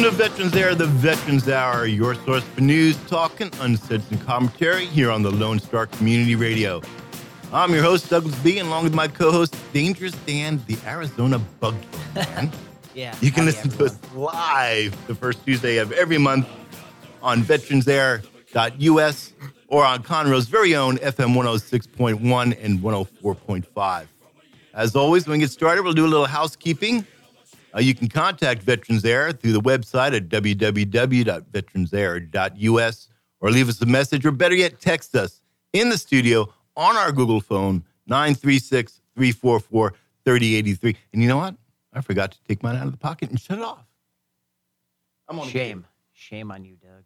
Welcome to Veterans Air, the Veterans Hour, your source for news, talk, and uncensored commentary here on the Lone Star Community Radio. I'm your host, Douglas B., and along with my co-host, Dangerous Dan, the Arizona Bug Man. Yeah. You can listen to us live the first Tuesday of every month on veteransair.us or on Conroe's very own FM 106.1 and 104.5. As always, when we get started, we'll do a little housekeeping. You can contact Veterans Air through the website at www.veteransair.us or leave us a message, or better yet, text us in the studio on our Google phone, 936-344-3083. And you know what? I forgot to take mine out of the pocket and shut it off. Shame on you, Doug.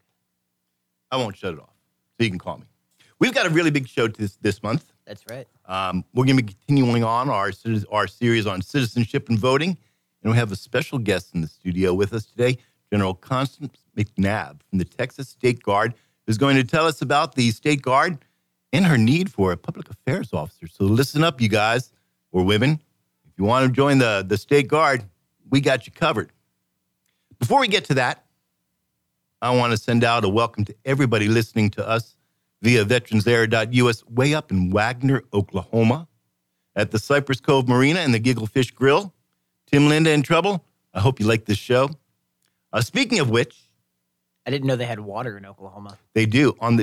I won't shut it off, so you can call me. We've got a really big show this month. That's right. We're going to be continuing on our series on citizenship and voting. And we have a special guest in the studio with us today, General Constance McNabb from the Texas State Guard, who's going to tell us about the State Guard and her need for a public affairs officer. So listen up, you guys, or women. If you want to join the State Guard, we got you covered. Before we get to that, I want to send out a welcome to everybody listening to us via veteransair.us way up in Wagner, Oklahoma, at the Cypress Cove Marina and the Gigglefish Grill. Tim, Linda, and Trouble, I hope you like this show. Speaking of which, I didn't know they had water in Oklahoma. They do. On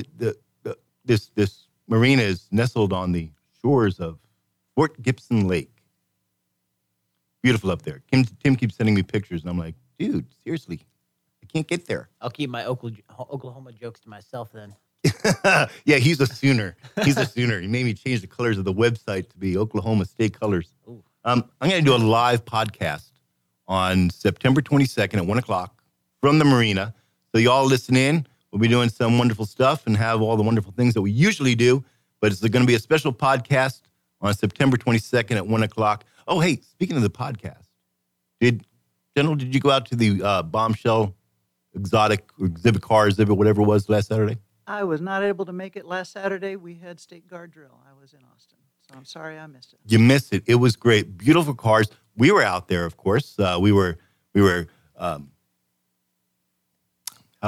this marina is nestled on the shores of Fort Gibson Lake. Beautiful up there. Tim keeps sending me pictures, and I'm like, dude, seriously, I can't get there. I'll keep my Oklahoma jokes to myself then. Yeah, he's a Sooner. He made me change the colors of the website to be Oklahoma State colors. Ooh. I'm going to do a live podcast on September 22nd at 1 o'clock from the marina. So you all listen in. We'll be doing some wonderful stuff and have all the wonderful things that we usually do. But it's going to be a special podcast on September 22nd at 1 o'clock. Oh, hey, speaking of the podcast, did you go out to the bombshell exotic exhibit car exhibit, whatever it was, last Saturday? I was not able to make it last Saturday. We had State Guard drill. I was in Austin. I'm sorry I missed it. You missed it. It was great. Beautiful cars. We were out there, of course. How to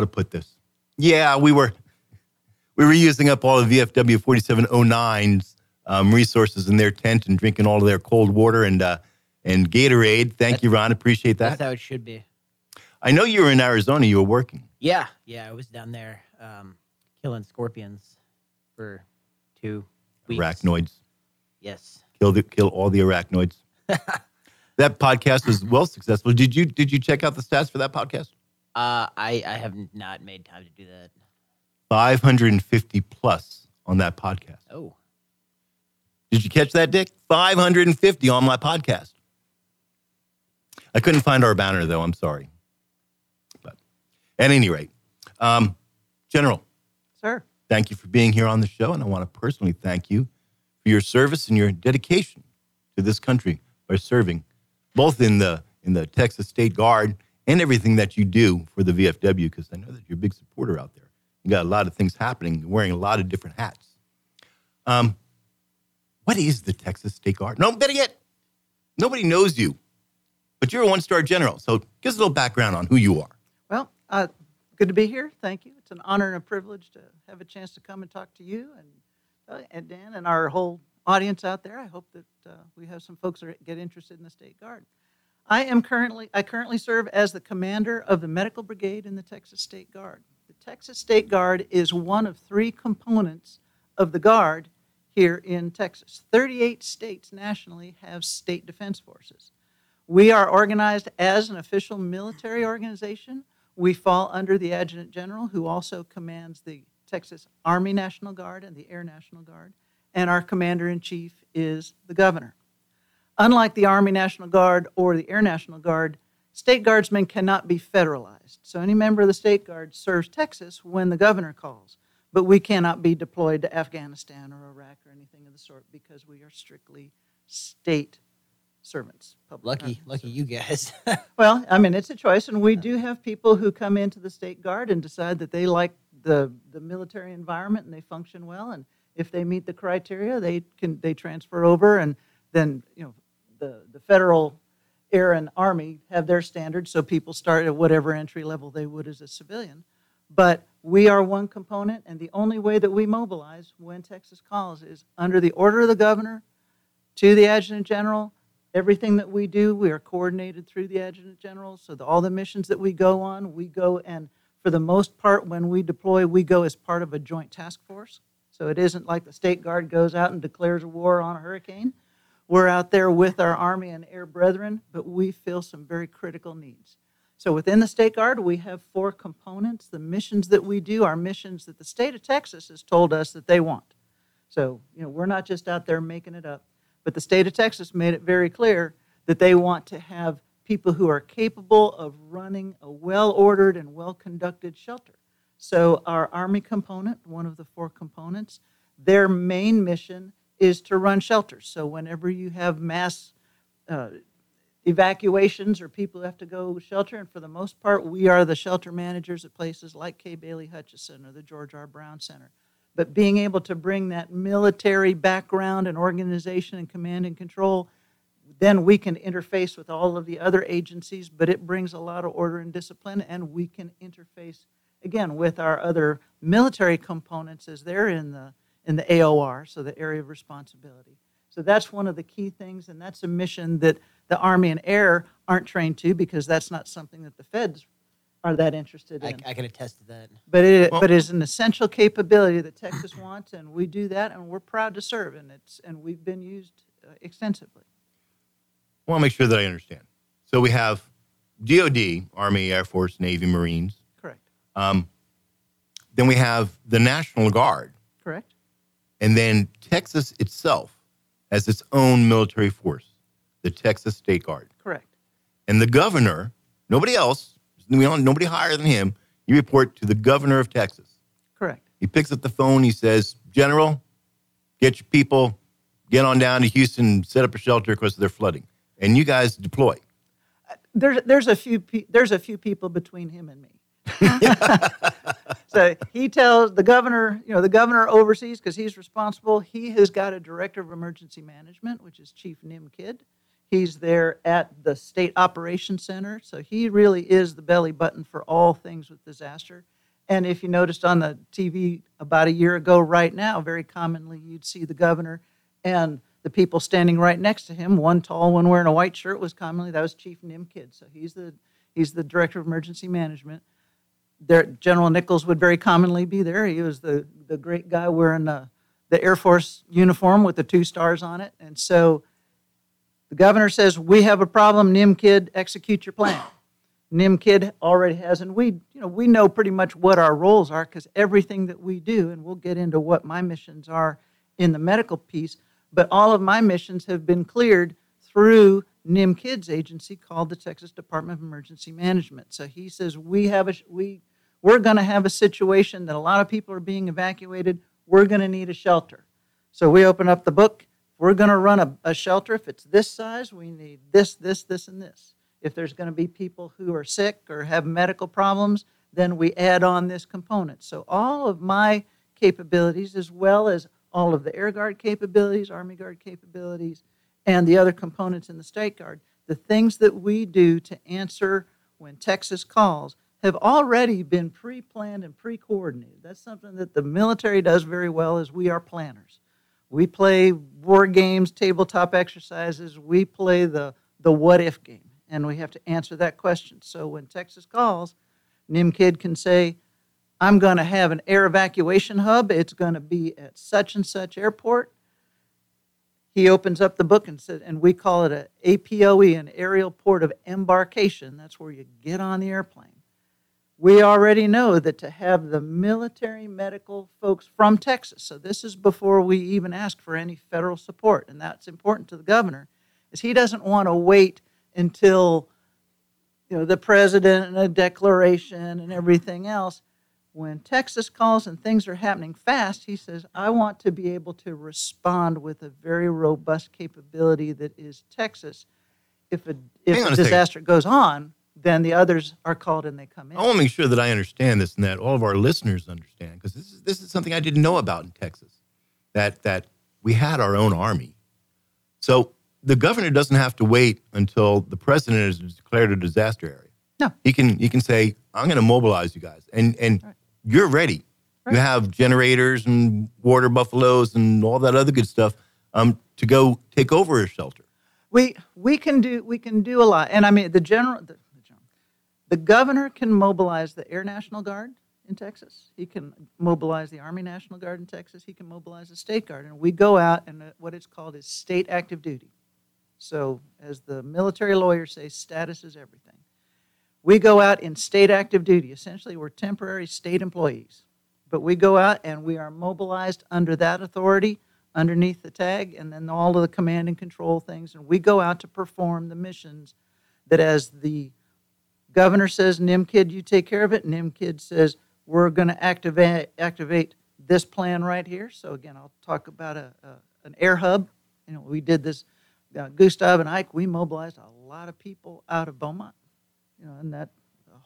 put this? Yeah, we were using up all the VFW 4709's resources in their tent and drinking all of their cold water and Gatorade. Thank you, Ron. Appreciate that. That's how it should be. I know you were in Arizona. You were working. Yeah. I was down there killing scorpions for 2 weeks. Arachnoids. Yes. Kill all the arachnoids. That podcast was well successful. Did you check out the stats for that podcast? I have not made time to do that. 550 plus on that podcast. Oh. Did you catch that, Dick? 550 on my podcast. I couldn't find our banner, though. I'm sorry. But at any rate, General. Sir. Thank you for being here on the show, and I want to personally thank you for your service and your dedication to this country by serving both in the Texas State Guard and everything that you do for the VFW, because I know that you're a big supporter out there. You got a lot of things happening, wearing a lot of different hats. What is the Texas State Guard? No, better yet, nobody knows you, but you're a one-star general. So give us a little background on who you are. Well, good to be here. Thank you. It's an honor and a privilege to have a chance to come and talk to you and Dan and our whole audience out there. I hope that we have some folks that get interested in the State Guard. I currently serve as the commander of the medical brigade in the Texas State Guard. The Texas State Guard is one of three components of the Guard here in Texas. 38 states nationally have state defense forces. We are organized as an official military organization. We fall under the adjutant general, who also commands the Texas Army National Guard and the Air National Guard, and our commander-in-chief is the governor. Unlike the Army National Guard or the Air National Guard, State Guardsmen cannot be federalized. So any member of the State Guard serves Texas when the governor calls, but we cannot be deployed to Afghanistan or Iraq or anything of the sort because we are strictly state servants. Lucky you guys. Well, I mean, it's a choice, and we do have people who come into the State Guard and decide that they like the military environment and they function well, and if they meet the criteria, they transfer over, and then the federal Air and Army have their standards, so people start at whatever entry level they would as a civilian. But we are one component, and the only way that we mobilize when Texas calls is under the order of the governor to the adjutant general. Everything that we do, we are coordinated through the adjutant general, so all the missions that we go on, we go, and for the most part, when we deploy, we go as part of a joint task force. So it isn't like the State Guard goes out and declares war on a hurricane. We're out there with our Army and Air brethren, but we feel some very critical needs. So within the State Guard, we have four components. The missions that we do are missions that the state of Texas has told us that they want. So, we're not just out there making it up. But the state of Texas made it very clear that they want to have people who are capable of running a well-ordered and well-conducted shelter. So our Army component, one of the four components, their main mission is to run shelters. So whenever you have mass evacuations or people have to go shelter, and for the most part, we are the shelter managers at places like Kay Bailey Hutchison or the George R. Brown Center. But being able to bring that military background and organization and command and control, then we can interface with all of the other agencies, but it brings a lot of order and discipline, and we can interface, again, with our other military components as they're in the AOR, so the Area of Responsibility. So that's one of the key things, and that's a mission that the Army and Air aren't trained to because that's not something that the feds are that interested in. I can attest to that. But it is an essential capability that Texas wants, and we do that, and we're proud to serve, and we've been used extensively. I want to make sure that I understand. So we have DOD, Army, Air Force, Navy, Marines. Correct. Then we have the National Guard. Correct. And then Texas itself has its own military force, the Texas State Guard. Correct. And the governor, nobody else, nobody higher than him, you report to the governor of Texas. Correct. He picks up the phone, he says, General, get your people, get on down to Houston, set up a shelter because they're flooding. And you guys deploy. There's a few people between him and me. So he tells the governor, the governor oversees because he's responsible. He has got a director of emergency management, which is Chief Nim Kidd. He's there at the State Operations Center. So he really is the belly button for all things with disaster. And if you noticed on the TV about a year ago right now, very commonly you'd see the governor and the people standing right next to him, one tall, one wearing a white shirt, that was Chief Nim Kidd. So he's the director of emergency management. There, General Nichols would very commonly be there. He was the great guy wearing the Air Force uniform with the 2 stars on it. And so the governor says, we have a problem, Nim Kidd, execute your plan. Nim Kidd already has, and we know pretty much what our roles are because everything that we do, and we'll get into what my missions are in the medical piece, but all of my missions have been cleared through Nim Kidd's agency called the Texas Department of Emergency Management. So he says, we're going to have a situation that a lot of people are being evacuated. We're going to need a shelter. So we open up the book. We're going to run a shelter. If it's this size, we need this, this, this, and this. If there's going to be people who are sick or have medical problems, then we add on this component. So all of my capabilities, as well as all of the Air Guard capabilities, Army Guard capabilities, and the other components in the State Guard, the things that we do to answer when Texas calls have already been pre-planned and pre-coordinated. That's something that the military does very well is we are planners. We play war games, tabletop exercises. We play the what-if game, and we have to answer that question. So when Texas calls, Nim Kidd can say, I'm going to have an air evacuation hub. It's going to be at such and such airport. He opens up the book and says, and we call it an APOE, an aerial port of embarkation. That's where you get on the airplane. We already know that to have the military medical folks from Texas, so this is before we even ask for any federal support, and that's important to the governor, is he doesn't want to wait until the president and a declaration and everything else. When Texas calls and things are happening fast, he says, I want to be able to respond with a very robust capability that is Texas. If a disaster goes on, then the others are called and they come in. I want to make sure that I understand this and that all of our listeners understand, because this is something I didn't know about in Texas, that we had our own army. So the governor doesn't have to wait until the president has declared a disaster area. No. He can say, I'm going to mobilize you guys. And right. You're ready. Right. You have generators and water buffaloes and all that other good stuff to go take over a shelter. We can do a lot. And I mean, the governor can mobilize the Air National Guard in Texas. He can mobilize the Army National Guard in Texas. He can mobilize the State Guard. And we go out, and what it's called is state active duty. So as the military lawyers say, status is everything. We go out in state active duty. Essentially, we're temporary state employees. But we go out, and we are mobilized under that authority, underneath the tag, and then all of the command and control things. And we go out to perform the missions that, as the governor says, Nim Kidd, you take care of it. Nim Kidd says, we're going to activate this plan right here. So, again, I'll talk about an air hub. You know, we did this, Gustav and Ike, we mobilized a lot of people out of Beaumont, a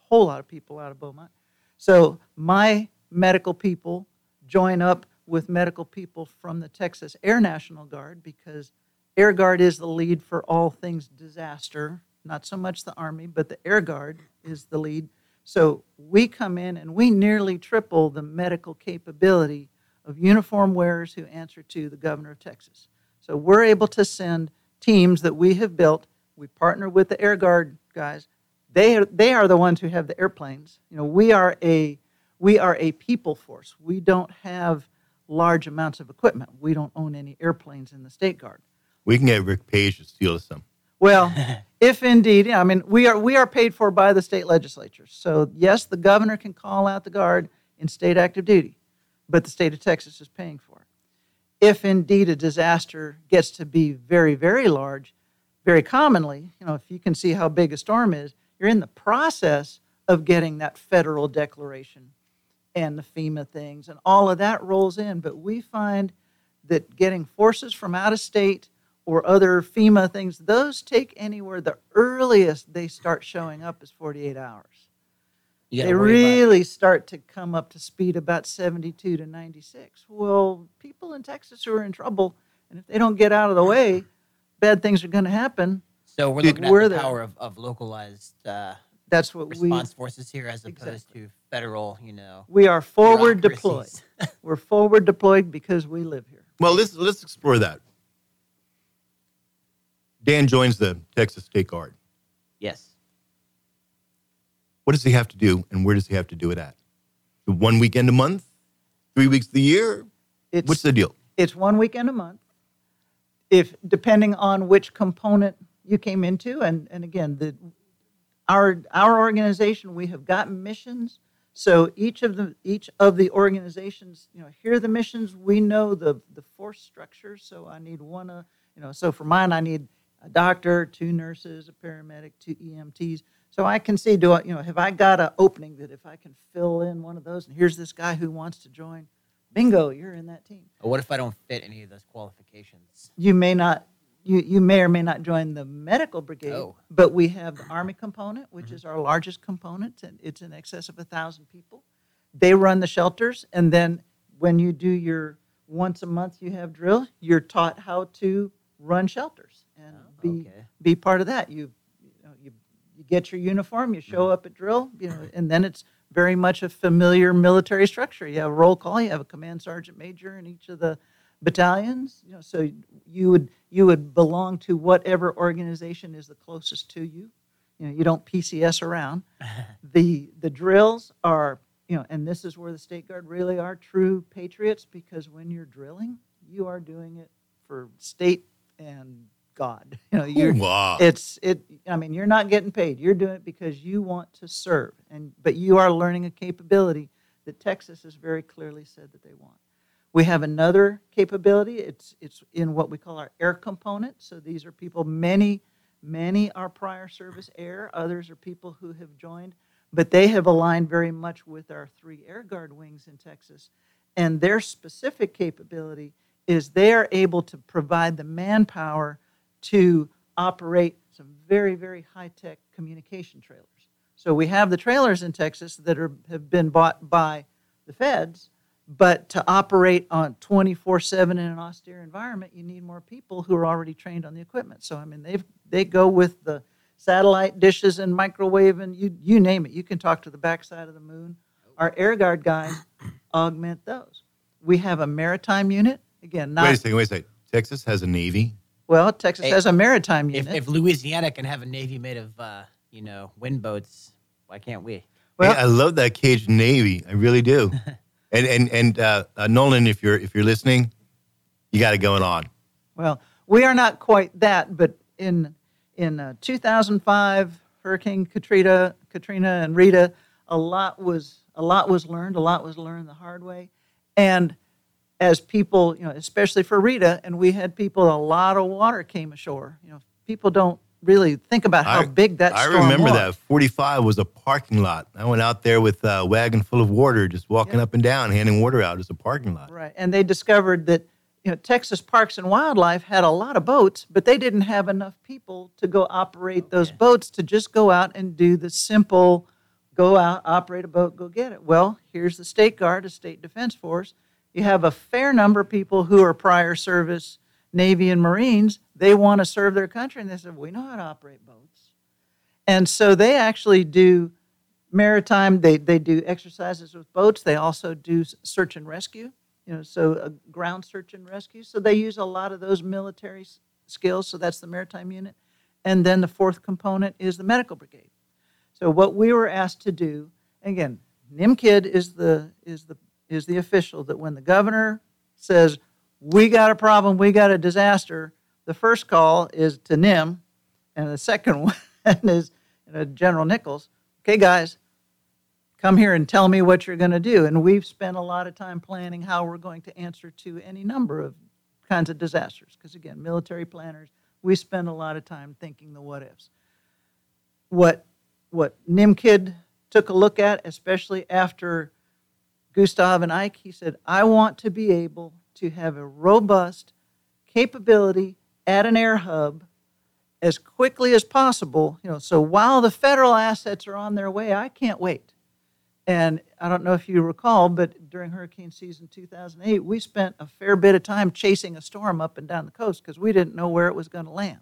whole lot of people out of Beaumont. So my medical people join up with medical people from the Texas Air National Guard, because Air Guard is the lead for all things disaster, not so much the Army, but the Air Guard is the lead. So we come in and we nearly triple the medical capability of uniform wearers who answer to the governor of Texas. So we're able to send teams that we have built. We partner with the Air Guard guys. They are the ones who have the airplanes. We are a people force. We don't have large amounts of equipment. We don't own any airplanes in the State Guard. We can get Rick Page to steal us some. Well, if indeed, we are paid for by the state legislature. So yes, the governor can call out the Guard in state active duty, but the state of Texas is paying for it. If indeed a disaster gets to be very, very large, very commonly, if you can see how big a storm is, you're in the process of getting that federal declaration and the FEMA things, and all of that rolls in. But we find that getting forces from out of state or other FEMA things, those take anywhere. The earliest they start showing up is 48 hours. They really start to come up to speed about 72 to 96. Well, people in Texas who are in trouble, and if they don't get out of the way, bad things are going to happen. So we're looking at the power of localized that's what response forces here as opposed to federal, We are forward deployed. We're forward deployed because we live here. Well, let's explore that. Dan joins the Texas State Guard. Yes. What does he have to do, and where does he have to do it at? 1 weekend a month? 3 weeks of the year? What's the deal? It's 1 weekend a month, depending on which component you came into. And again, our organization, we have gotten missions. So each of the organizations, here are the missions. We know the force structure. So I need one, so for mine, I need a doctor, 2 nurses, a paramedic, 2 EMTs. So I can see, have I got an opening that if I can fill in one of those, and here's this guy who wants to join, bingo, you're in that team. What if I don't fit any of those qualifications? You may not. You may or may not join the medical brigade, but we have the Army component, which is our largest component, and it's in excess of 1,000 people. They run the shelters, and then when you do your once a month you have drill, you're taught how to run shelters and be part of that. You get your uniform, you show up at drill, and then it's very much a familiar military structure. You have a roll call, you have a command sergeant major in each of the battalions, so you would belong to whatever organization is the closest to you. You don't PCS around. The drills are, and this is where the State Guard really are true patriots, because when you're drilling, you are doing it for state and God. You're not getting paid. You're doing it because you want to serve, but you are learning a capability that Texas has very clearly said that they want. We have another capability. It's in what we call our air component. So these are people, many are prior service air. Others are people who have joined, but they have aligned very much with our 3 Air Guard wings in Texas. And their specific capability is they are able to provide the manpower to operate some very, very high-tech communication trailers. So we have the trailers in Texas that have been bought by the feds, But to operate on 24/7 in an austere environment, you need more people who are already trained on the equipment. So, I mean, they go with the satellite dishes and microwave and you name it. You can talk to the backside of the moon. Our Air Guard guys augment those. We have a maritime unit. Again, not... Wait a second. Texas has a Navy? Well, Texas has a maritime unit. If Louisiana can have a Navy made of, wind boats, why can't we? Well, hey, I love that Cajun Navy. I really do. And Nolan, if you're listening, you got it going on. Well, we are not quite that, but in 2005, Hurricane Katrina and Rita, a lot was learned. A lot was learned the hard way, and as people, especially for Rita, and we had people. A lot of water came ashore. People don't really think about how big that storm was. I remember that. 45 was a parking lot. I went out there with a wagon full of water, just walking up and down, handing water out as a parking lot. Right, and they discovered that Texas Parks and Wildlife had a lot of boats, but they didn't have enough people to go operate those boats to just go out and do the simple, go out, operate a boat, go get it. Well, here's the State Guard, a state defense force. You have a fair number of people who are prior service Navy and Marines. They want to serve their country, and they said, we know how to operate boats. And so they actually do maritime, they do exercises with boats. They also do search and rescue, ground search and rescue. So they use a lot of those military skills, so that's the maritime unit. And then the fourth component is the medical brigade. So what we were asked to do, again, Nim Kidd is the official that when the governor says, we got a problem, we got a disaster, the first call is to Nim, and the second one is General Nichols. Okay, guys, come here and tell me what you're going to do. And we've spent a lot of time planning how we're going to answer to any number of kinds of disasters. Because, again, military planners, we spend a lot of time thinking the what-ifs. What Nim Kidd took a look at, especially after Gustav and Ike, he said, I want to be able to have a robust capability at an air hub as quickly as possible, so while the federal assets are on their way, I can't wait. And I don't know if you recall, but during hurricane season 2008, we spent a fair bit of time chasing a storm up and down the coast because we didn't know where it was going to land.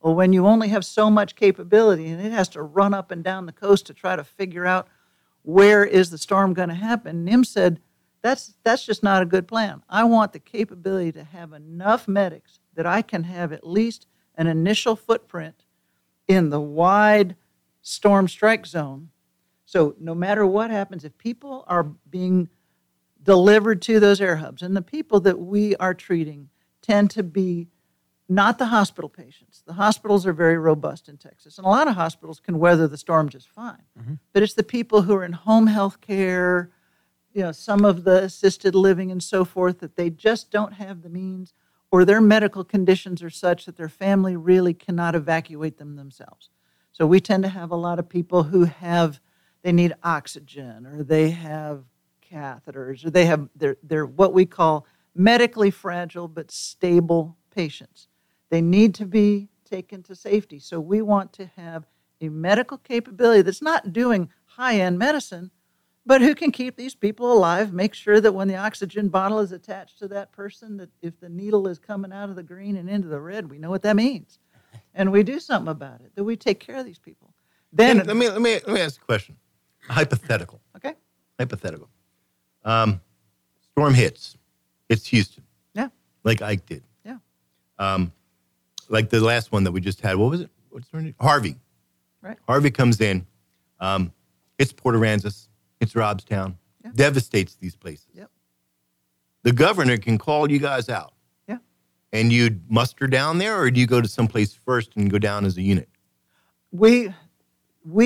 Well, when you only have so much capability and it has to run up and down the coast to try to figure out where is the storm going to happen, Nim said, that's just not a good plan. I want the capability to have enough medics that I can have at least an initial footprint in the wide storm strike zone. So no matter what happens, if people are being delivered to those air hubs, and the people that we are treating tend to be not the hospital patients. The hospitals are very robust in Texas, and a lot of hospitals can weather the storm just fine. Mm-hmm. But it's the people who are in home health care, some of the assisted living and so forth, that they just don't have the means, or their medical conditions are such that their family really cannot evacuate them themselves. So we tend to have a lot of people who they need oxygen, or they have catheters, or they're what we call medically fragile but stable patients. They need to be taken to safety. So we want to have a medical capability that's not doing high-end medicine, but who can keep these people alive, make sure that when the oxygen bottle is attached to that person, that if the needle is coming out of the green and into the red, we know what that means. And we do something about it, that we take care of these people. Then let me ask a question. Hypothetical. Okay. Hypothetical. Storm hits. It's Houston. Yeah. Like Ike did. Yeah. Like the last one that we just had. What was it? What's her name? Harvey. Right. Harvey comes in. It's Port Aransas. It's Robstown. Yeah. Devastates these places. Yep. The governor can call you guys out. Yeah. And you muster down there, or do you go to someplace first and go down as a unit? We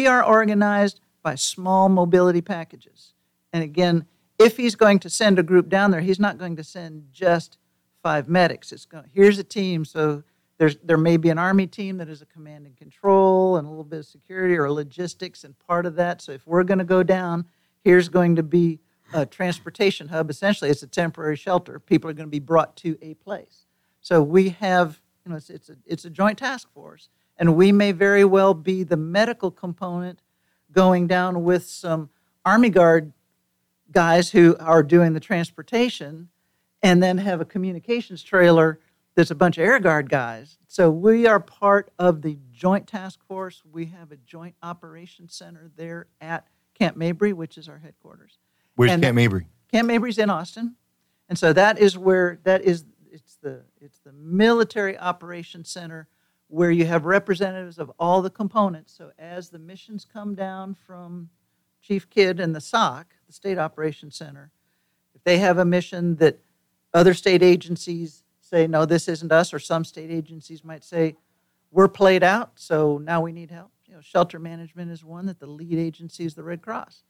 are organized by small mobility packages. And again, if he's going to send a group down there, he's not going to send just 5 medics. Here's a team. So there may be an Army team that is a command and control and a little bit of security or logistics and part of that. So if we're going to go down, here's going to be a transportation hub. Essentially, it's a temporary shelter. People are going to be brought to a place. So we have, it's a joint task force, and we may very well be the medical component going down with some Army Guard guys who are doing the transportation and then have a communications trailer that's a bunch of Air Guard guys. So we are part of the joint task force. We have a joint operations center there at Camp Mabry, which is our headquarters. Where's Camp Mabry? Camp Mabry's in Austin. And so that is where it's the military operations center where you have representatives of all the components. So as the missions come down from Chief Kidd and the SOC, the State Operations Center, if they have a mission that other state agencies say, no, this isn't us, or some state agencies might say, we're played out, so now we need help. You know, shelter management is one that the lead agency is the Red Cross.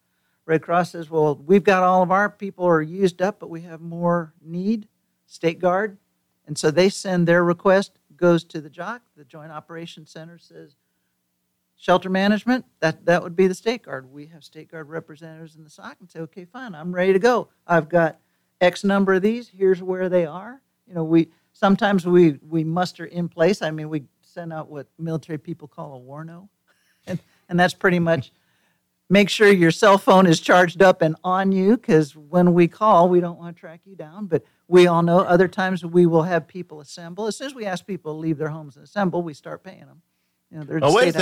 Red Cross says, well, we've got all of our people are used up, but we have more need, State Guard. And so they send their request, goes to the JOC, the Joint Operations Center says, shelter management, that would be the State Guard. We have State Guard representatives in the SOC and say, okay, fine, I'm ready to go. I've got X number of these. Here's where they are. You know, we sometimes muster in place. I mean, we send out what military people call a warno, and that's pretty much make sure your cell phone is charged up and on you, because when we call, we don't want to track you down. But we all know other times we will have people assemble. As soon as we ask people to leave their homes and assemble, we start paying them. You know, wait,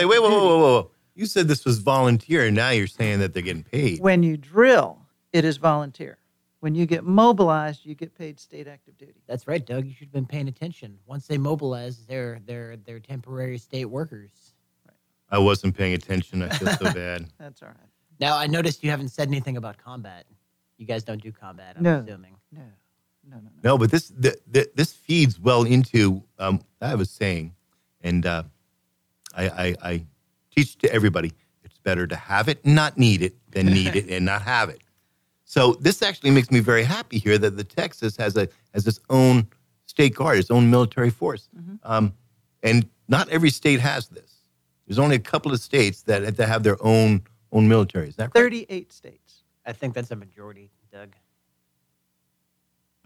you said this was volunteer, and now you're saying that they're getting paid. When you drill, it is volunteer. When you get mobilized, you get paid state active duty. That's right, Doug. You should have been paying attention. Once they mobilize, they're temporary state workers. Right. I wasn't paying attention. I feel so bad. That's all right. Now, I noticed you haven't said anything about combat. You guys don't do combat, I'm assuming. No. No, but this feeds well into, I have a saying, and I teach to everybody, it's better to have it and not need it than need it and not have it. So this actually makes me very happy here that the Texas has its own State Guard, its own military force. Mm-hmm. And not every state has this. There's only a couple of states that have their own military. Is that correct? 38 states. I think that's a majority, Doug.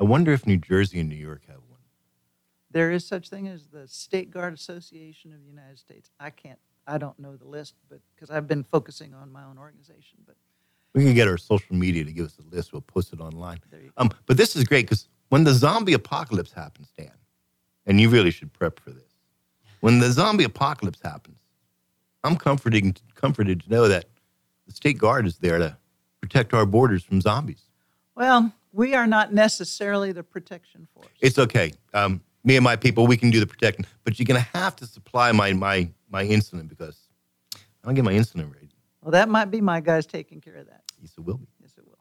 I wonder if New Jersey and New York have one. There is such thing as the State Guard Association of the United States. I don't know the list, but because I've been focusing on my own organization, but. We can get our social media to give us a list. We'll post it online. But this is great because when the zombie apocalypse happens, Dan, and you really should prep for this. When the zombie apocalypse happens, I'm comforted to know that the State Guard is there to protect our borders from zombies. Well, we are not necessarily the protection force. It's okay. Me and my people, we can do the protecting. But you're going to have to supply my insulin because I don't get my insulin right. Well, that might be my guys taking care of that. Yes, it will be. Yes, it will.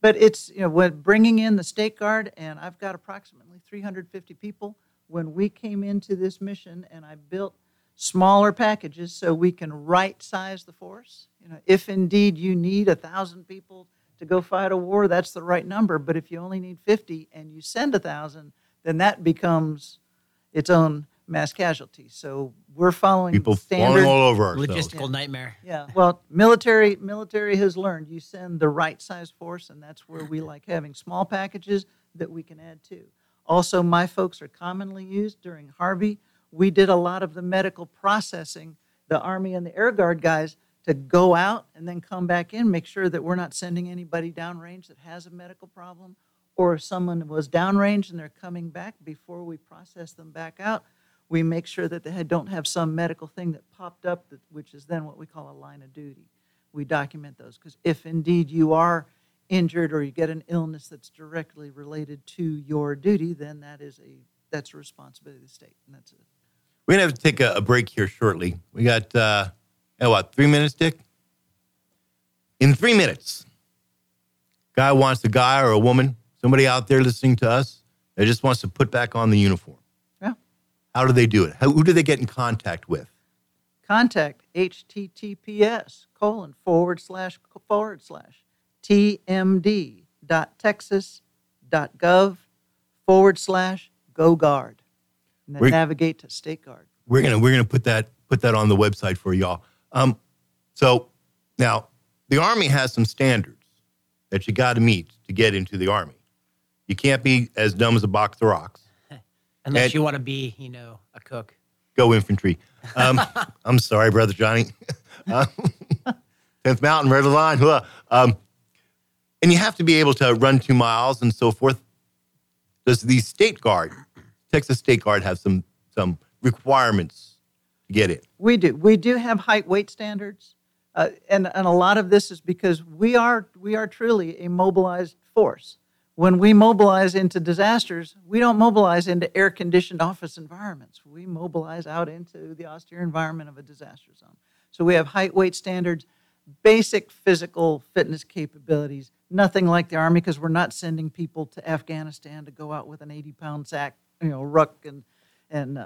But it's, you know, when bringing in the State Guard, and I've got approximately 350 people. When we came into this mission, and I built smaller packages so we can right-size the force. You know, if indeed you need 1,000 people to go fight a war, that's the right number. But if you only need 50 and you send 1,000, then that becomes its own mass casualty. So we're following people standard falling all over ourselves. Logistical nightmare. Yeah. Well, military has learned you send the right size force, and that's where we like having small packages that we can add to. Also, my folks are commonly used during Harvey. We did a lot of the medical processing, the Army and the Air Guard guys, to go out and then come back in, make sure that we're not sending anybody downrange that has a medical problem, or if someone was downrange and they're coming back, before we process them back out, we make sure that they don't have some medical thing that popped up, which is then what we call a line of duty. We document those, because if indeed you are injured or you get an illness that's directly related to your duty, then that's a responsibility of the state, and that's it. We're going to have to take a break here shortly. We got, 3 minutes, Dick? In 3 minutes, guy wants a guy or a woman, somebody out there listening to us, that just wants to put back on the uniform. How do they do it? Who do they get in contact with? Contact https://tmd.texas.gov/GoGuard, and then navigate to State Guard. We're gonna put that on the website for y'all. So now the Army has some standards that you got to meet to get into the Army. You can't be as dumb as a box of rocks. Unless you want to be, you know, a cook. Go infantry. I'm sorry, Brother Johnny. 10th Mountain, Red Line. And you have to be able to run 2 miles and so forth. Does the State Guard, Texas State Guard, have some requirements to get in? We do. We do have height weight standards. And a lot of this is because we are truly a mobilized force. When we mobilize into disasters, we don't mobilize into air-conditioned office environments. We mobilize out into the austere environment of a disaster zone. So we have height, weight standards, basic physical fitness capabilities, nothing like the Army because we're not sending people to Afghanistan to go out with an 80-pound sack, ruck and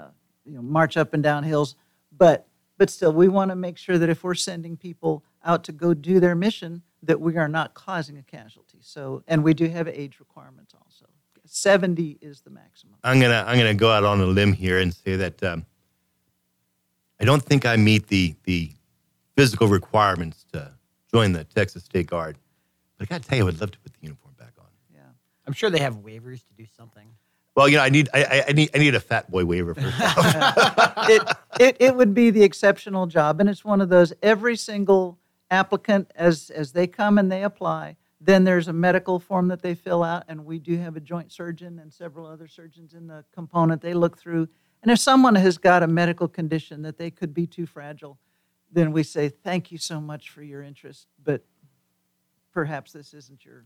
march up and down hills. But still, we want to make sure that if we're sending people out to go do their mission, that we are not causing a casualty. So, and we do have age requirements also. 70 is the maximum. I'm gonna go out on a limb here and say that I don't think I meet the physical requirements to join the Texas State Guard. But I gotta tell you, I would love to put the uniform back on. Yeah, I'm sure they have waivers to do something. Well, I need a fat boy waiver for it would be the exceptional job, and it's one of those every single applicant, as they come and they apply, then there's a medical form that they fill out, and we do have a joint surgeon and several other surgeons in the component they look through. And if someone has got a medical condition that they could be too fragile, then we say, thank you so much for your interest, but perhaps this isn't your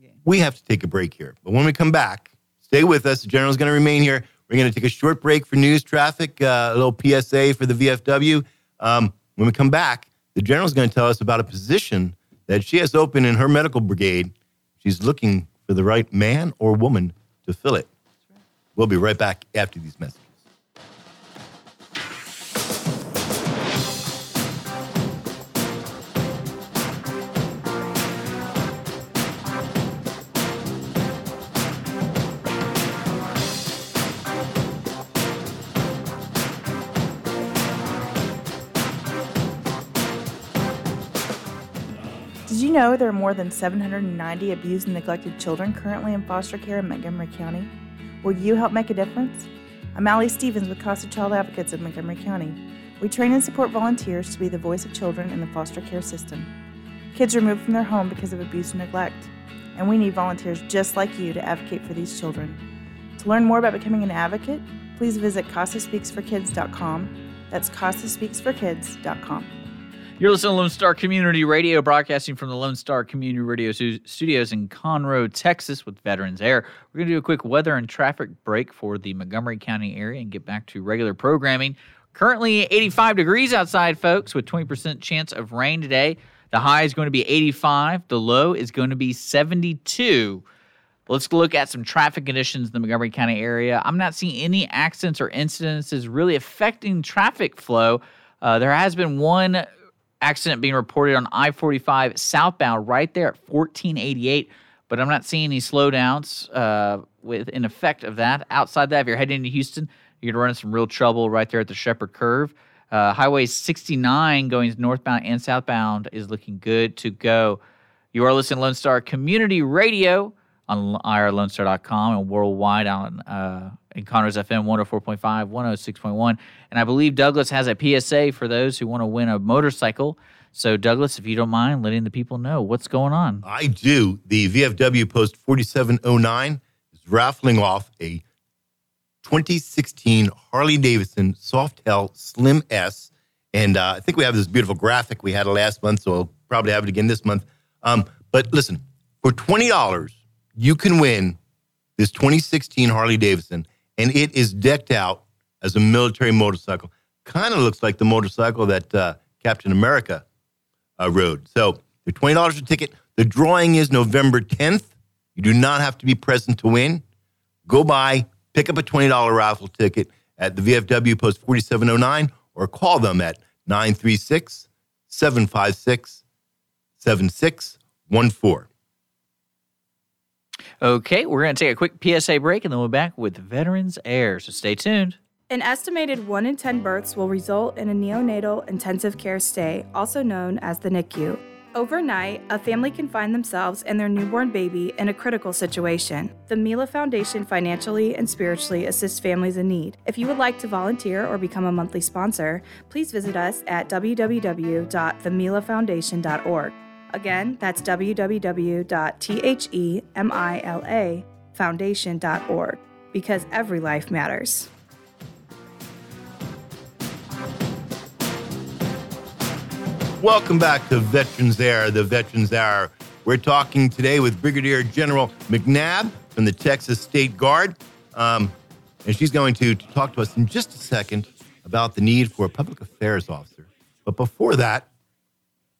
game. We have to take a break here, but when we come back, stay with us. The General's going to remain here. We're going to take a short break for news, traffic, a little PSA for the VFW. When we come back, the General's going to tell us about a position that she has opened in her medical brigade. She's looking for the right man or woman to fill it. Right. We'll be right back after these messages. Did you know there are more than 790 abused and neglected children currently in foster care in Montgomery County? Will you help make a difference? I'm Allie Stevens with CASA Child Advocates of Montgomery County. We train and support volunteers to be the voice of children in the foster care system. Kids are removed from their home because of abuse and neglect, and we need volunteers just like you to advocate for these children. To learn more about becoming an advocate, please visit casaspeaksforkids.com. That's casaspeaksforkids.com. You're listening to Lone Star Community Radio, broadcasting from the Lone Star Community Radio studios in Conroe, Texas with Veterans Air. We're going to do a quick weather and traffic break for the Montgomery County area and get back to regular programming. Currently 85 degrees outside, folks, with 20% chance of rain today. The high is going to be 85. The low is going to be 72. Let's look at some traffic conditions in the Montgomery County area. I'm not seeing any accidents or incidences really affecting traffic flow. There has been one accident being reported on I-45 southbound right there at 1488, but I'm not seeing any slowdowns with an effect of that. Outside that, if you're heading into Houston, you're going to run into some real trouble right there at the Shepherd Curve. Highway 69 going northbound and southbound is looking good to go. You are listening to Lone Star Community Radio on irlonestar.com and worldwide on in Conroe's FM 104.5, 106.1. And I believe Douglas has a PSA for those who want to win a motorcycle. So, Douglas, if you don't mind letting the people know what's going on. I do. The VFW Post 4709 is raffling off a 2016 Harley-Davidson Softail Slim S. And I think we have this beautiful graphic we had last month, so I'll probably have it again this month. But listen, for $20, you can win this 2016 Harley-Davidson. And it is decked out as a military motorcycle. Kind of looks like the motorcycle that Captain America rode. So they're $20 a ticket. The drawing is November 10th. You do not have to be present to win. Go by, pick up a $20 raffle ticket at the VFW Post 4709 or call them at 936-756-7614. Okay, we're going to take a quick PSA break, and then we'll be back with Veterans Air, so stay tuned. An estimated 1 in 10 births will result in a neonatal intensive care stay, also known as the NICU. Overnight, a family can find themselves and their newborn baby in a critical situation. The Mila Foundation financially and spiritually assists families in need. If you would like to volunteer or become a monthly sponsor, please visit us at www.themilafoundation.org. Again, that's www.themilafoundation.org, because every life matters. Welcome back to Veterans Air, the Veterans Hour. We're talking today with Brigadier General McNabb from the Texas State Guard. And she's going to talk to us in just a second about the need for a public affairs officer. But before that,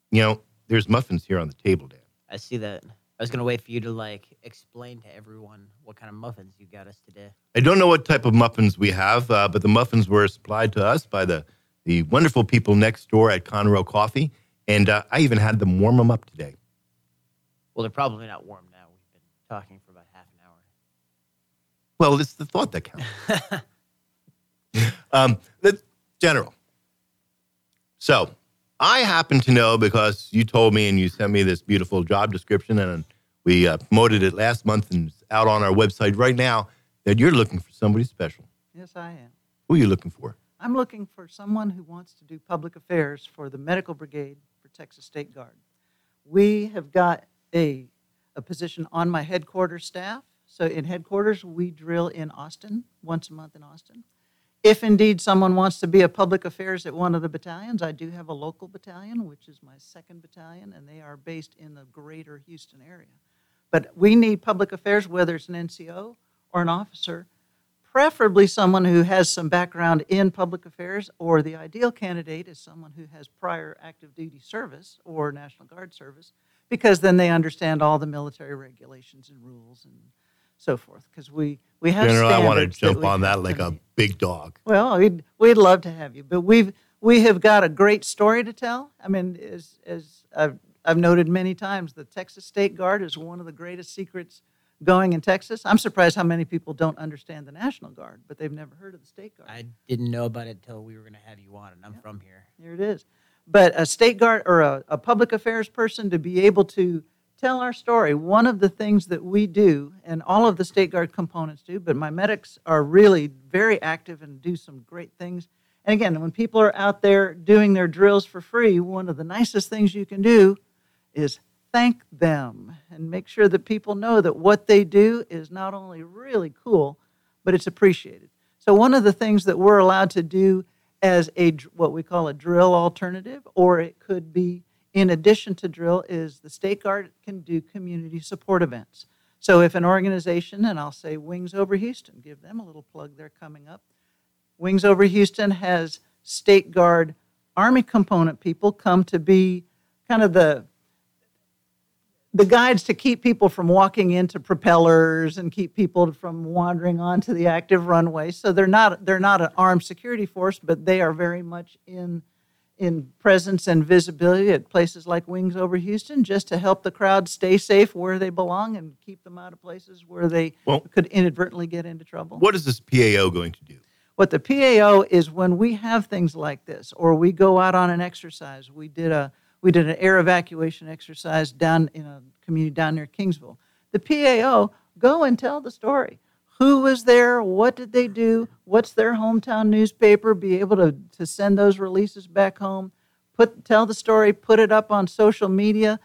you know, there's muffins here on the table, Dan. I see that. I was going to wait for you to, explain to everyone what kind of muffins you got us today. I don't know what type of muffins we have, but the muffins were supplied to us by the wonderful people next door at Conroe Coffee, and I even had them warm them up today. Well, they're probably not warm now. We've been talking for about half an hour. Well, it's the thought that counts. General, so I happen to know, because you told me and you sent me this beautiful job description, and we promoted it last month and it's out on our website right now, that you're looking for somebody special. Yes, I am. Who are you looking for? I'm looking for someone who wants to do public affairs for the medical brigade for Texas State Guard. We have got a position on my headquarters staff. So in headquarters, we drill in Austin, once a month in Austin. If indeed someone wants to be a public affairs at one of the battalions, I do have a local battalion, which is my 2nd battalion, and they are based in the greater Houston area. But we need public affairs, whether it's an NCO or an officer, preferably someone who has some background in public affairs, or the ideal candidate is someone who has prior active duty service or National Guard service, because then they understand all the military regulations and rules and so forth. Because we have General, standards. I want to jump on that like a big dog. Well, we'd love to have you, but we have got a great story to tell. I mean, as I've noted many times, the Texas State Guard is one of the greatest secrets going in Texas. I'm surprised how many people don't understand the National Guard, but they've never heard of the State Guard. I didn't know about it until we were going to have you on, and I'm from here. Here it is. But a State Guard or a public affairs person to be able to tell our story. One of the things that we do, and all of the State Guard components do, but my medics are really very active and do some great things. And again, when people are out there doing their drills for free, one of the nicest things you can do is thank them and make sure that people know that what they do is not only really cool, but it's appreciated. So one of the things that we're allowed to do as what we call a drill alternative, or it could be in addition to drill, is the State Guard can do community support events. So if an organization, and I'll say Wings Over Houston, give them a little plug, they're coming up. Wings Over Houston has State Guard Army component people come to be kind of the guides to keep people from walking into propellers and keep people from wandering onto the active runway. So they're not an armed security force, but they are very much in presence and visibility at places like Wings Over Houston, just to help the crowd stay safe where they belong and keep them out of places where they could inadvertently get into trouble. What is this PAO going to do? What the PAO is, when we have things like this, or we go out on an exercise, we did an air evacuation exercise down in a community down near Kingsville. The PAO, go and tell the story. Who was there? What did they do? What's their hometown newspaper? Be able to send those releases back home. Tell the story, put it up on social media.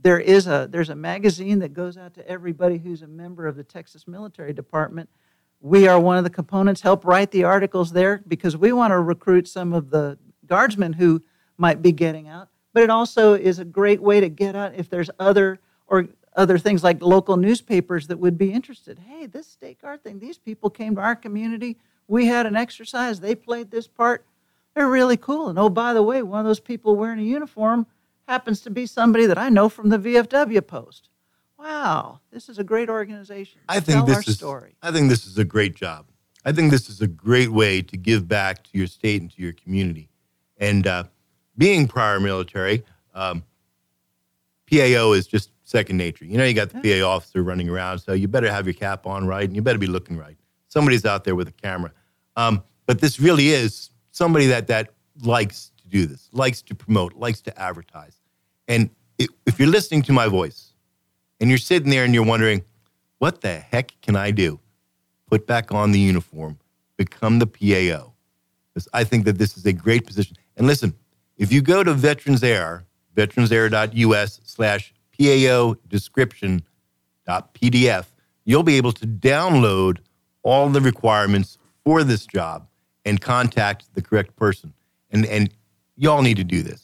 There's a magazine that goes out to everybody who's a member of the Texas Military Department. We are one of the components. Help write the articles there, because we want to recruit some of the guardsmen who might be getting out. But it also is a great way to get out if there's other things like local newspapers that would be interested. Hey, this State Guard thing, these people came to our community. We had an exercise. They played this part. They're really cool. And, oh, by the way, one of those people wearing a uniform happens to be somebody that I know from the VFW Post. Wow, this is a great organization. Tell our story. I think this is a great job. I think this is a great way to give back to your state and to your community. And, being prior military, PAO is just second nature. You know, you got the PAO officer running around, so you better have your cap on right, and you better be looking right. Somebody's out there with a camera. But this really is somebody that likes to do this, likes to promote, likes to advertise. And if you're listening to my voice, and you're sitting there and you're wondering, what the heck can I do? Put back on the uniform, become the PAO. I think that this is a great position. And listen, if you go to Veterans Air, veteransair.us/PAOdescription.pdf. You'll be able to download all the requirements for this job and contact the correct person. And y'all need to do this.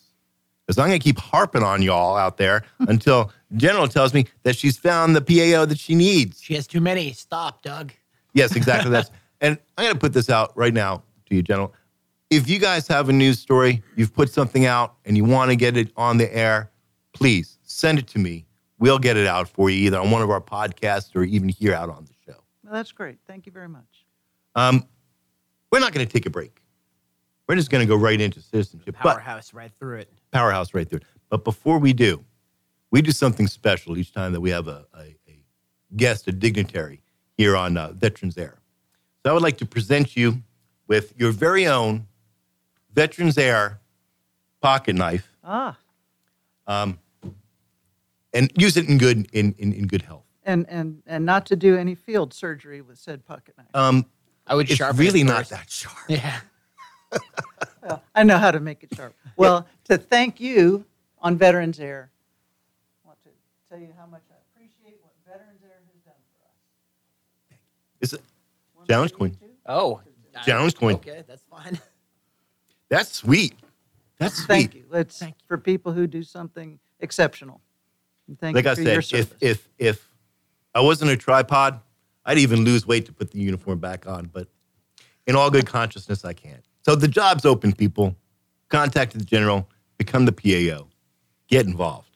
Because I'm going to keep harping on y'all out there until General tells me that she's found the PAO that she needs. She has too many. Stop, Doug. Yes, exactly. And I'm going to put this out right now to you, General. If you guys have a news story, you've put something out, and you want to get it on the air, please send it to me. We'll get it out for you either on one of our podcasts or even here out on the show. Well, that's great. Thank you very much. We're not going to take a break. We're just going to go right into citizenship. Powerhouse right through it. But before we do something special each time that we have a guest, a dignitary here on Veterans Air. So I would like to present you with your very own Veterans Air pocket knife. And use it in good health. And not to do any field surgery with said pocket knife. I would sharpen it. It's really not that sharp. Yeah. Well, I know how to make it sharp. Well, to thank you on Veterans Air, I want to tell you how much I appreciate what Veterans Air has done for us. Thank you. Is it Challenge Queen? Oh, Challenge Queen. Okay, that's fine. That's sweet. That's sweet. Thank you. Thank you for people who do something exceptional. And thank you for your service. If I wasn't a tripod, I'd even lose weight to put the uniform back on. But in all good consciousness, I can't. So the job's open, people. Contact the General. Become the PAO. Get involved.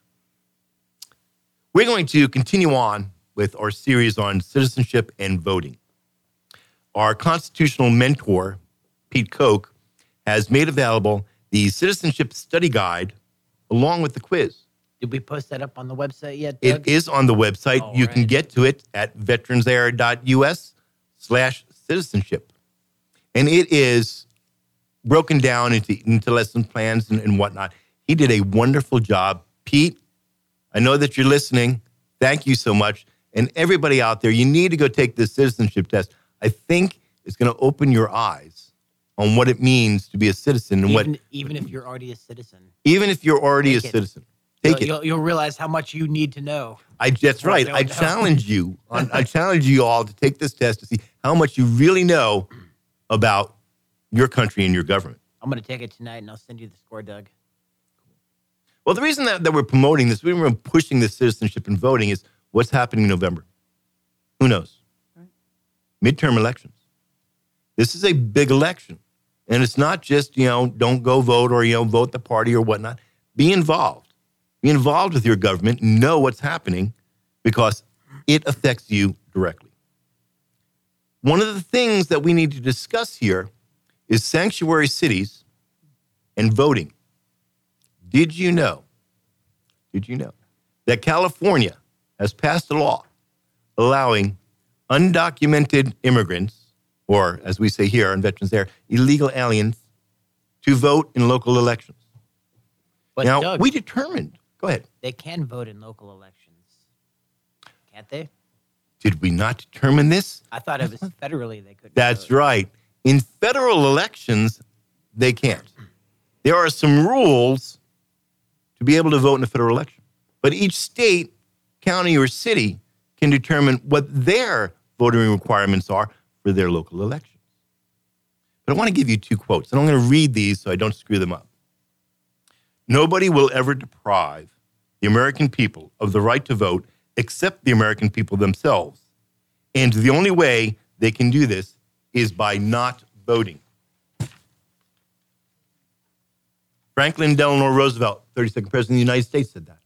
We're going to continue on with our series on citizenship and voting. Our constitutional mentor, Pete Koch, has made available the Citizenship Study Guide along with the quiz. Did we post that up on the website yet, Doug? It is on the website. All you right. can get to it at veteransair.us/citizenship. And it is broken down into lesson plans and whatnot. He did a wonderful job. Pete, I know that you're listening. Thank you so much. And everybody out there, you need to go take this citizenship test. I think it's going to open your eyes on what it means to be a citizen. And even if you're already a citizen. Even if you're already a citizen. Take it. You'll realize how much you need to know. That's right. I challenge you. I challenge you all to take this test to see how much you really know about your country and your government. I'm going to take it tonight, and I'll send you the score, Doug. Well, the reason that we're promoting this, we're pushing the citizenship and voting is what's happening in November. Who knows? Right. Midterm elections. This is a big election, and it's not just, don't go vote or, vote the party or whatnot. Be involved. Be involved with your government. Know what's happening because it affects you directly. One of the things that we need to discuss here is sanctuary cities and voting. Did you know that California has passed a law allowing undocumented immigrants, or as we say here on Veterans Air, illegal aliens, to vote in local elections? But now, Doug, we determined. Go ahead. They can vote in local elections, can't they? Did we not determine this? I thought it was federally they couldn't. That's vote. Right. In federal elections, they can't. There are some rules to be able to vote in a federal election. But each state, county, or city can determine what their voting requirements are for their local elections. But I want to give you two quotes, and I'm going to read these so I don't screw them up. Nobody will ever deprive the American people of the right to vote except the American people themselves. And the only way they can do this is by not voting. Franklin Delano Roosevelt, 32nd President of the United States, said that.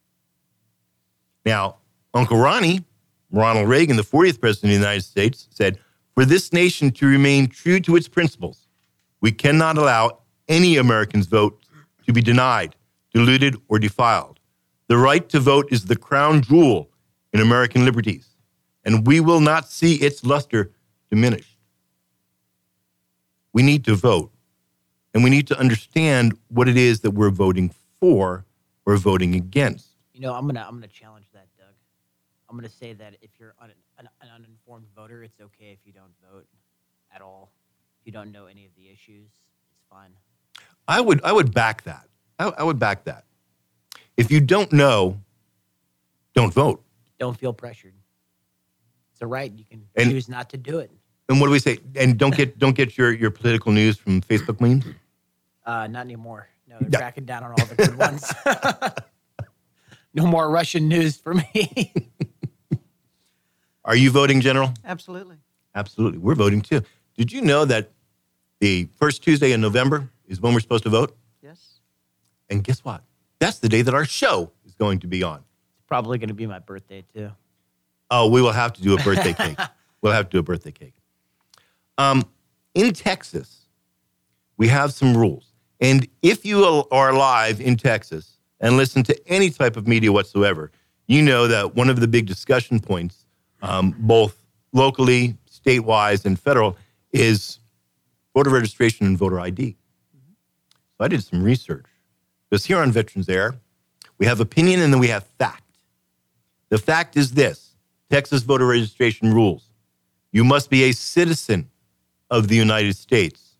Now, Uncle Ronnie, Ronald Reagan, the 40th President of the United States, said, "For this nation to remain true to its principles, we cannot allow any American's vote to be denied, diluted, or defiled. The right to vote is the crown jewel in American liberties, and we will not see its luster diminished." We need to vote, and we need to understand what it is that we're voting for or voting against. I'm gonna challenge that, Doug. I'm gonna say that if you're an uninformed voter, it's okay if you don't vote at all. If you don't know any of the issues, it's fine. I would back that. If you don't know, don't vote. Don't feel pressured. It's a right. You can choose not to do it. And what do we say? And don't get your political news from Facebook memes? Not anymore. No, they're cracking down on all the good ones. No more Russian news for me. Are you voting, General? Absolutely. Absolutely. We're voting, too. Did you know that the first Tuesday in November is when we're supposed to vote? Yes. And guess what? That's the day that our show is going to be on. It's probably going to be my birthday, too. Oh, we will have to do a birthday cake. We'll have to do a birthday cake. In Texas, we have some rules. And if you are live in Texas and listen to any type of media whatsoever, you know that one of the big discussion points, both locally, state-wise, and federal, is voter registration and voter ID. Mm-hmm. So I did some research. Because here on Veterans Air, we have opinion and then we have fact. The fact is this: Texas voter registration rules. You must be a citizen of the United States.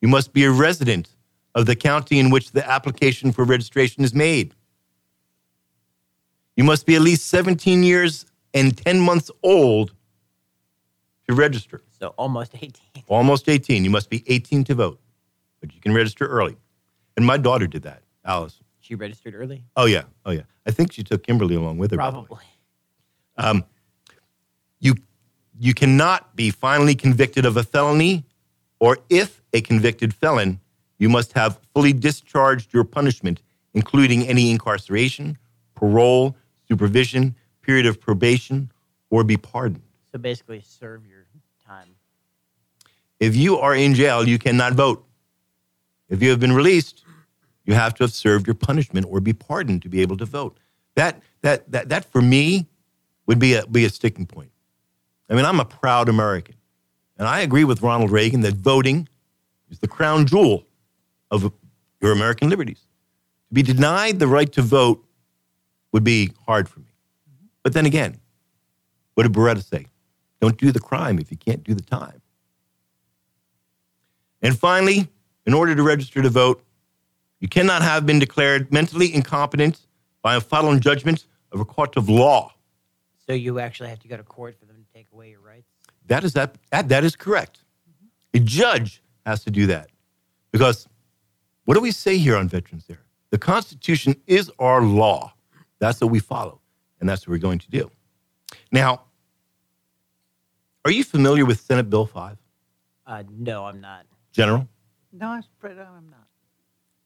You must be a resident of the county in which the application for registration is made. You must be at least 17 years and 10 months old to register. So almost 18. Almost 18. You must be 18 to vote, but you can register early. And my daughter did that, Alice. She registered early? Oh, yeah. I think she took Kimberly along with her. Probably. You cannot be finally convicted of a felony, or if a convicted felon, you must have fully discharged your punishment, including any incarceration, parole, supervision, period of probation, or be pardoned. So basically, serve your time. If you are in jail, you cannot vote. If you have been released, you have to have served your punishment or be pardoned to be able to vote. That for me would be a sticking point. I mean, I'm a proud American, and I agree with Ronald Reagan that voting is the crown jewel of your American liberties. To be denied the right to vote would be hard for me. But then again, what did Beretta say? Don't do the crime if you can't do the time. And finally, in order to register to vote, you cannot have been declared mentally incompetent by a final judgment of a court of law. So you actually have to go to court for them to take away your rights? That is correct. Mm-hmm. A judge has to do that. Because what do we say here on Veterans Air? The Constitution is our law. That's what we follow, and that's what we're going to do. Now, are you familiar with Senate Bill 5? No, I'm not. General? No, I'm not.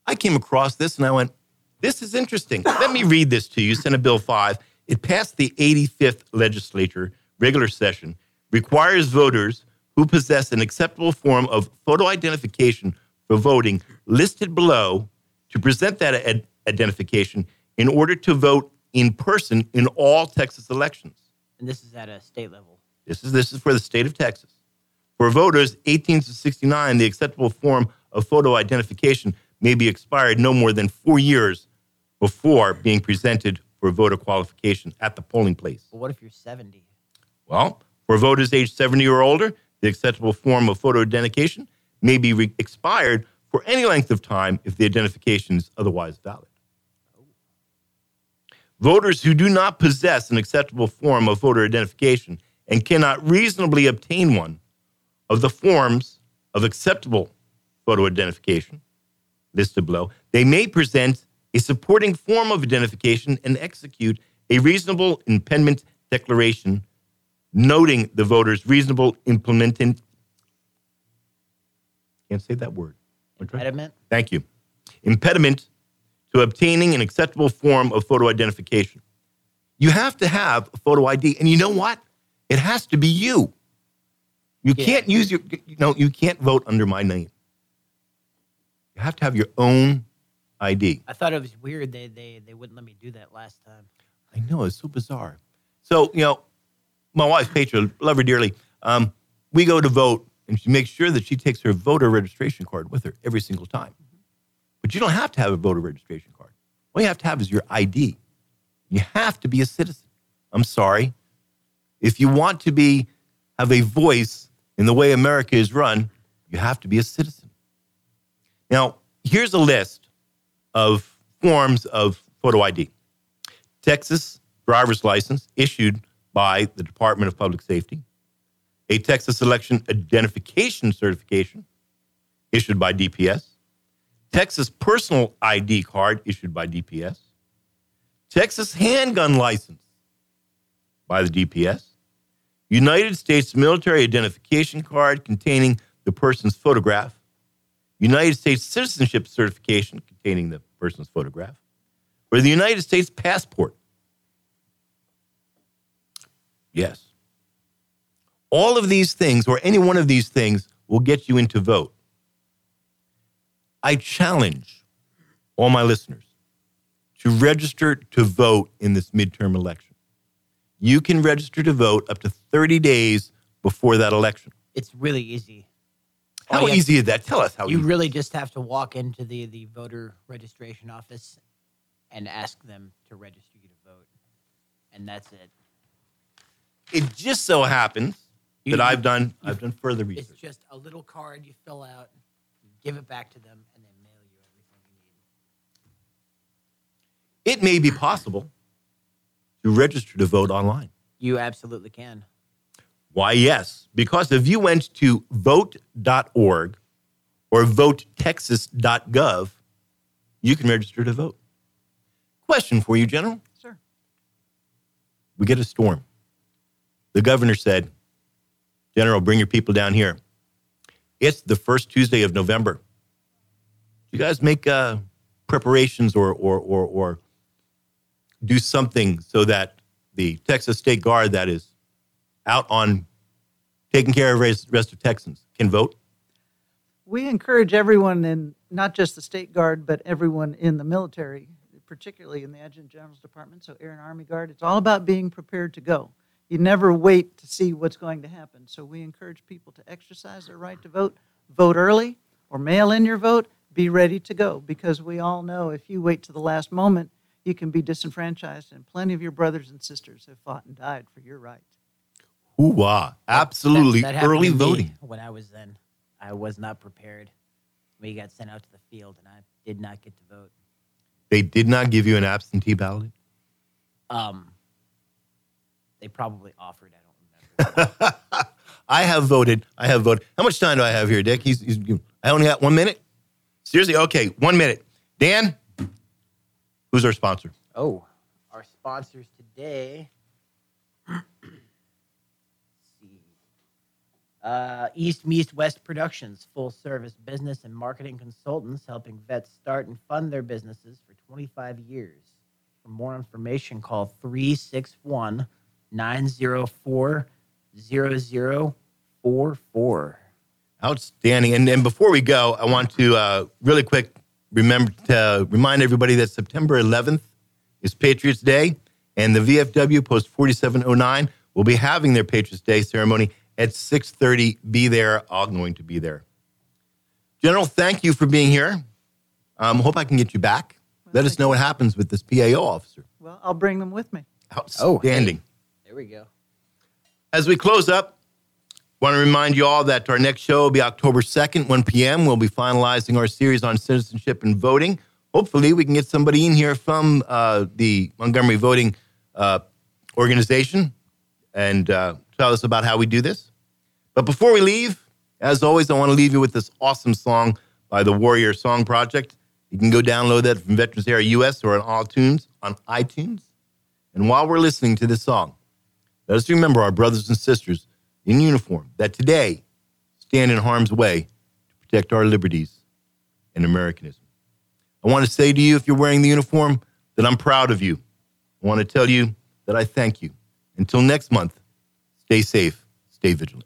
I came across this and I went, this is interesting. Let me read this to you, Senate Bill 5. It passed the 85th legislature regular session, requires voters who possess an acceptable form of photo identification for voting listed below to present that identification in order to vote in person in all Texas elections. And this is at a state level. This is for the state of Texas. For voters 18 to 69, the acceptable form of photo identification may be expired no more than 4 years before being presented for voter qualification at the polling place. But what if you're 70? Well, for voters age 70 or older, the acceptable form of photo identification may be expired for any length of time if the identification is otherwise valid. Oh. Voters who do not possess an acceptable form of voter identification and cannot reasonably obtain one of the forms of acceptable photo identification listed below, they may present a supporting form of identification and execute a reasonable impediment declaration noting the voter's reasonable implementant. Can't say that word. Impediment. Thank you. Impediment to obtaining an acceptable form of photo identification. You have to have a photo ID, and you know what? It has to be you. You can't use your, you can't vote under my name. You have to have your own ID. I thought it was weird they wouldn't let me do that last time. I know, it's so bizarre. So, my wife, Petra, love her dearly, we go to vote, and she makes sure that she takes her voter registration card with her every single time. Mm-hmm. But you don't have to have a voter registration card. All you have to have is your ID. You have to be a citizen. I'm sorry. If you want to have a voice in the way America is run, you have to be a citizen. Now, here's a list of forms of photo ID. Texas driver's license issued by the Department of Public Safety. A Texas election identification certification issued by DPS. Texas personal ID card issued by DPS. Texas handgun license by the DPS. United States military identification card containing the person's photograph. United States citizenship certification containing the person's photograph. Or the United States passport. Yes. All of these things, or any one of these things, will get you into vote. I challenge all my listeners to register to vote in this midterm election. You can register to vote up to 30 days before that election. It's really easy. How easy is that? Tell us how easy. You really just have to walk into the voter registration office and ask them to register you to vote. And that's it. It just so happens that I've done further research. It's just a little card you fill out, you give it back to them, and they mail you everything you need. It may be possible to register to vote online. You absolutely can. Why, yes. Because if you went to vote.org or votetexas.gov, you can register to vote. Question for you, General. Sure. We get a storm. The governor said, General, bring your people down here. It's the first Tuesday of November. Do you guys make preparations or do something so that the Texas State Guard that is out on taking care of the rest of Texans can vote? We encourage everyone, in not just the State Guard, but everyone in the military, particularly in the Adjutant General's Department, so Air and Army Guard. It's all about being prepared to go. You never wait to see what's going to happen. So we encourage people to exercise their right to vote, vote early, or mail in your vote, be ready to go. Because we all know if you wait to the last moment, you can be disenfranchised, and plenty of your brothers and sisters have fought and died for your rights. Hoo-wah. Absolutely. That early voting. When I was then, I was not prepared. We got sent out to the field, and I did not get to vote. They did not give you an absentee ballot? They probably offered. I don't remember. I have voted. How much time do I have here, Dick? I only got 1 minute? Seriously? Okay, 1 minute. Dan, who's our sponsor? Oh, our sponsors today. Let's see. East Meest West Productions, full-service business and marketing consultants helping vets start and fund their businesses for 25 years. For more information, call 361 904-0044. Outstanding. And before we go, I want to really quick remind everybody that September 11th is Patriots Day, and the VFW Post 4709 will be having their Patriots Day ceremony at 6:30. Be there. I'm going to be there. General, thank you for being here. Hope I can get you back. Let us know what happens with this PAO officer. Well, I'll bring them with me. Outstanding. Oh, hey. There we go. As we close up, I want to remind you all that our next show will be October 2nd, 1 p.m. We'll be finalizing our series on citizenship and voting. Hopefully, we can get somebody in here from the Montgomery Voting Organization and tell us about how we do this. But before we leave, as always, I want to leave you with this awesome song by the Warrior Song Project. You can go download that from Veterans Air US or on iTunes. And while we're listening to this song, let us remember our brothers and sisters in uniform that today stand in harm's way to protect our liberties and Americanism. I want to say to you, if you're wearing the uniform, that I'm proud of you. I want to tell you that I thank you. Until next month, stay safe, stay vigilant.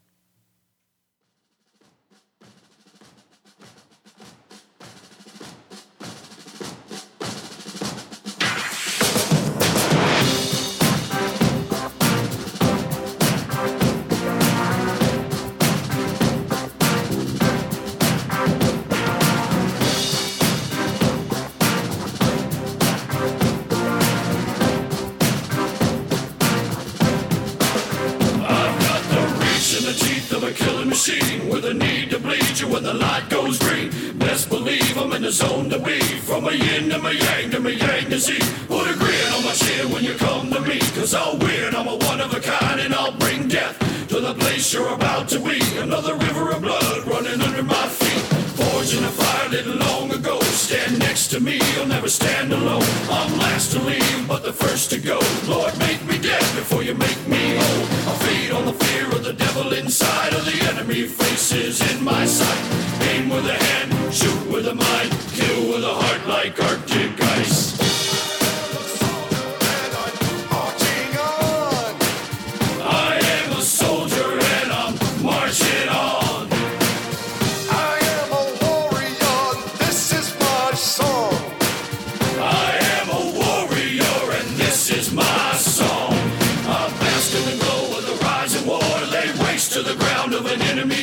the need to bleed you when the light goes green. Best believe I'm in the zone to be. From a yin to my yang to my yang to Z. Put a grin on my chin when you come to me. Cause I'll win, I'm a one of a kind, and I'll bring death to the place you're about to be. Another river of blood running under my feet. Forging a fire little long ago. Stand next to me, you'll never stand alone. I'm last to leave, but the first to go. Lord, make me dead before you make me whole. I feed on the fear of the devil inside, of the enemy faces in my sight. Aim with a hand, shoot with a mind, kill with a heart like Arctic ice.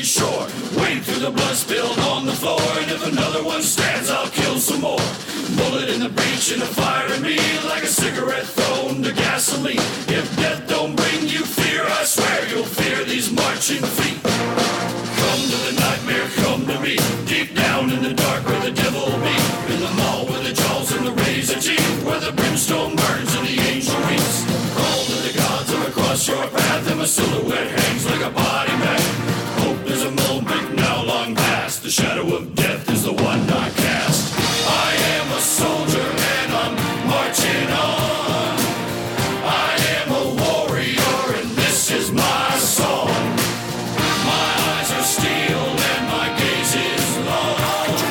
Shore, wade through the blood spilled on the floor, and if another one stands, I'll kill some more. Bullet in the breach and a fire in me, like a cigarette thrown to gasoline. If death don't bring you fear, I swear you'll fear these marching feet. Come to the nightmare, come to me, deep down in the dark where the devil be, in the maw with the jaws and the razor teeth, where the brimstone burns and the angel weeps. All to the gods of across your path, and my silhouette hangs like a body bag. A moment now long past, the shadow of death is the one I cast. I am a soldier and I'm marching on. I am a warrior and this is my song. My eyes are steel and my gaze is long.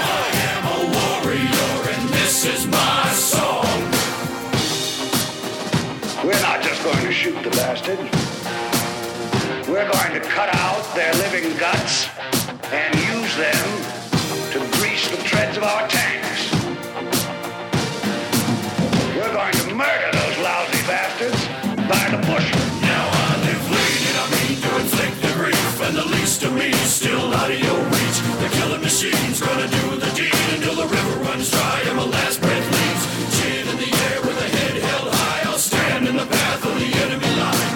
I am a warrior and this is my song. We're not just going to shoot the bastard. We're going to cut out their living guts and use them to grease the treads of our tanks. We're going to murder those lousy bastards by the bushel. Now I live bleeding, I mean to inflict the grief, and the least of me is still out of your reach. The killing machine's gonna do the deed until the river runs dry and my last breath leaves. Chin in the air with a head held high, I'll stand in the path of the enemy line.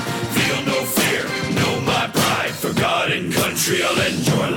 For God and country, I'll enjoy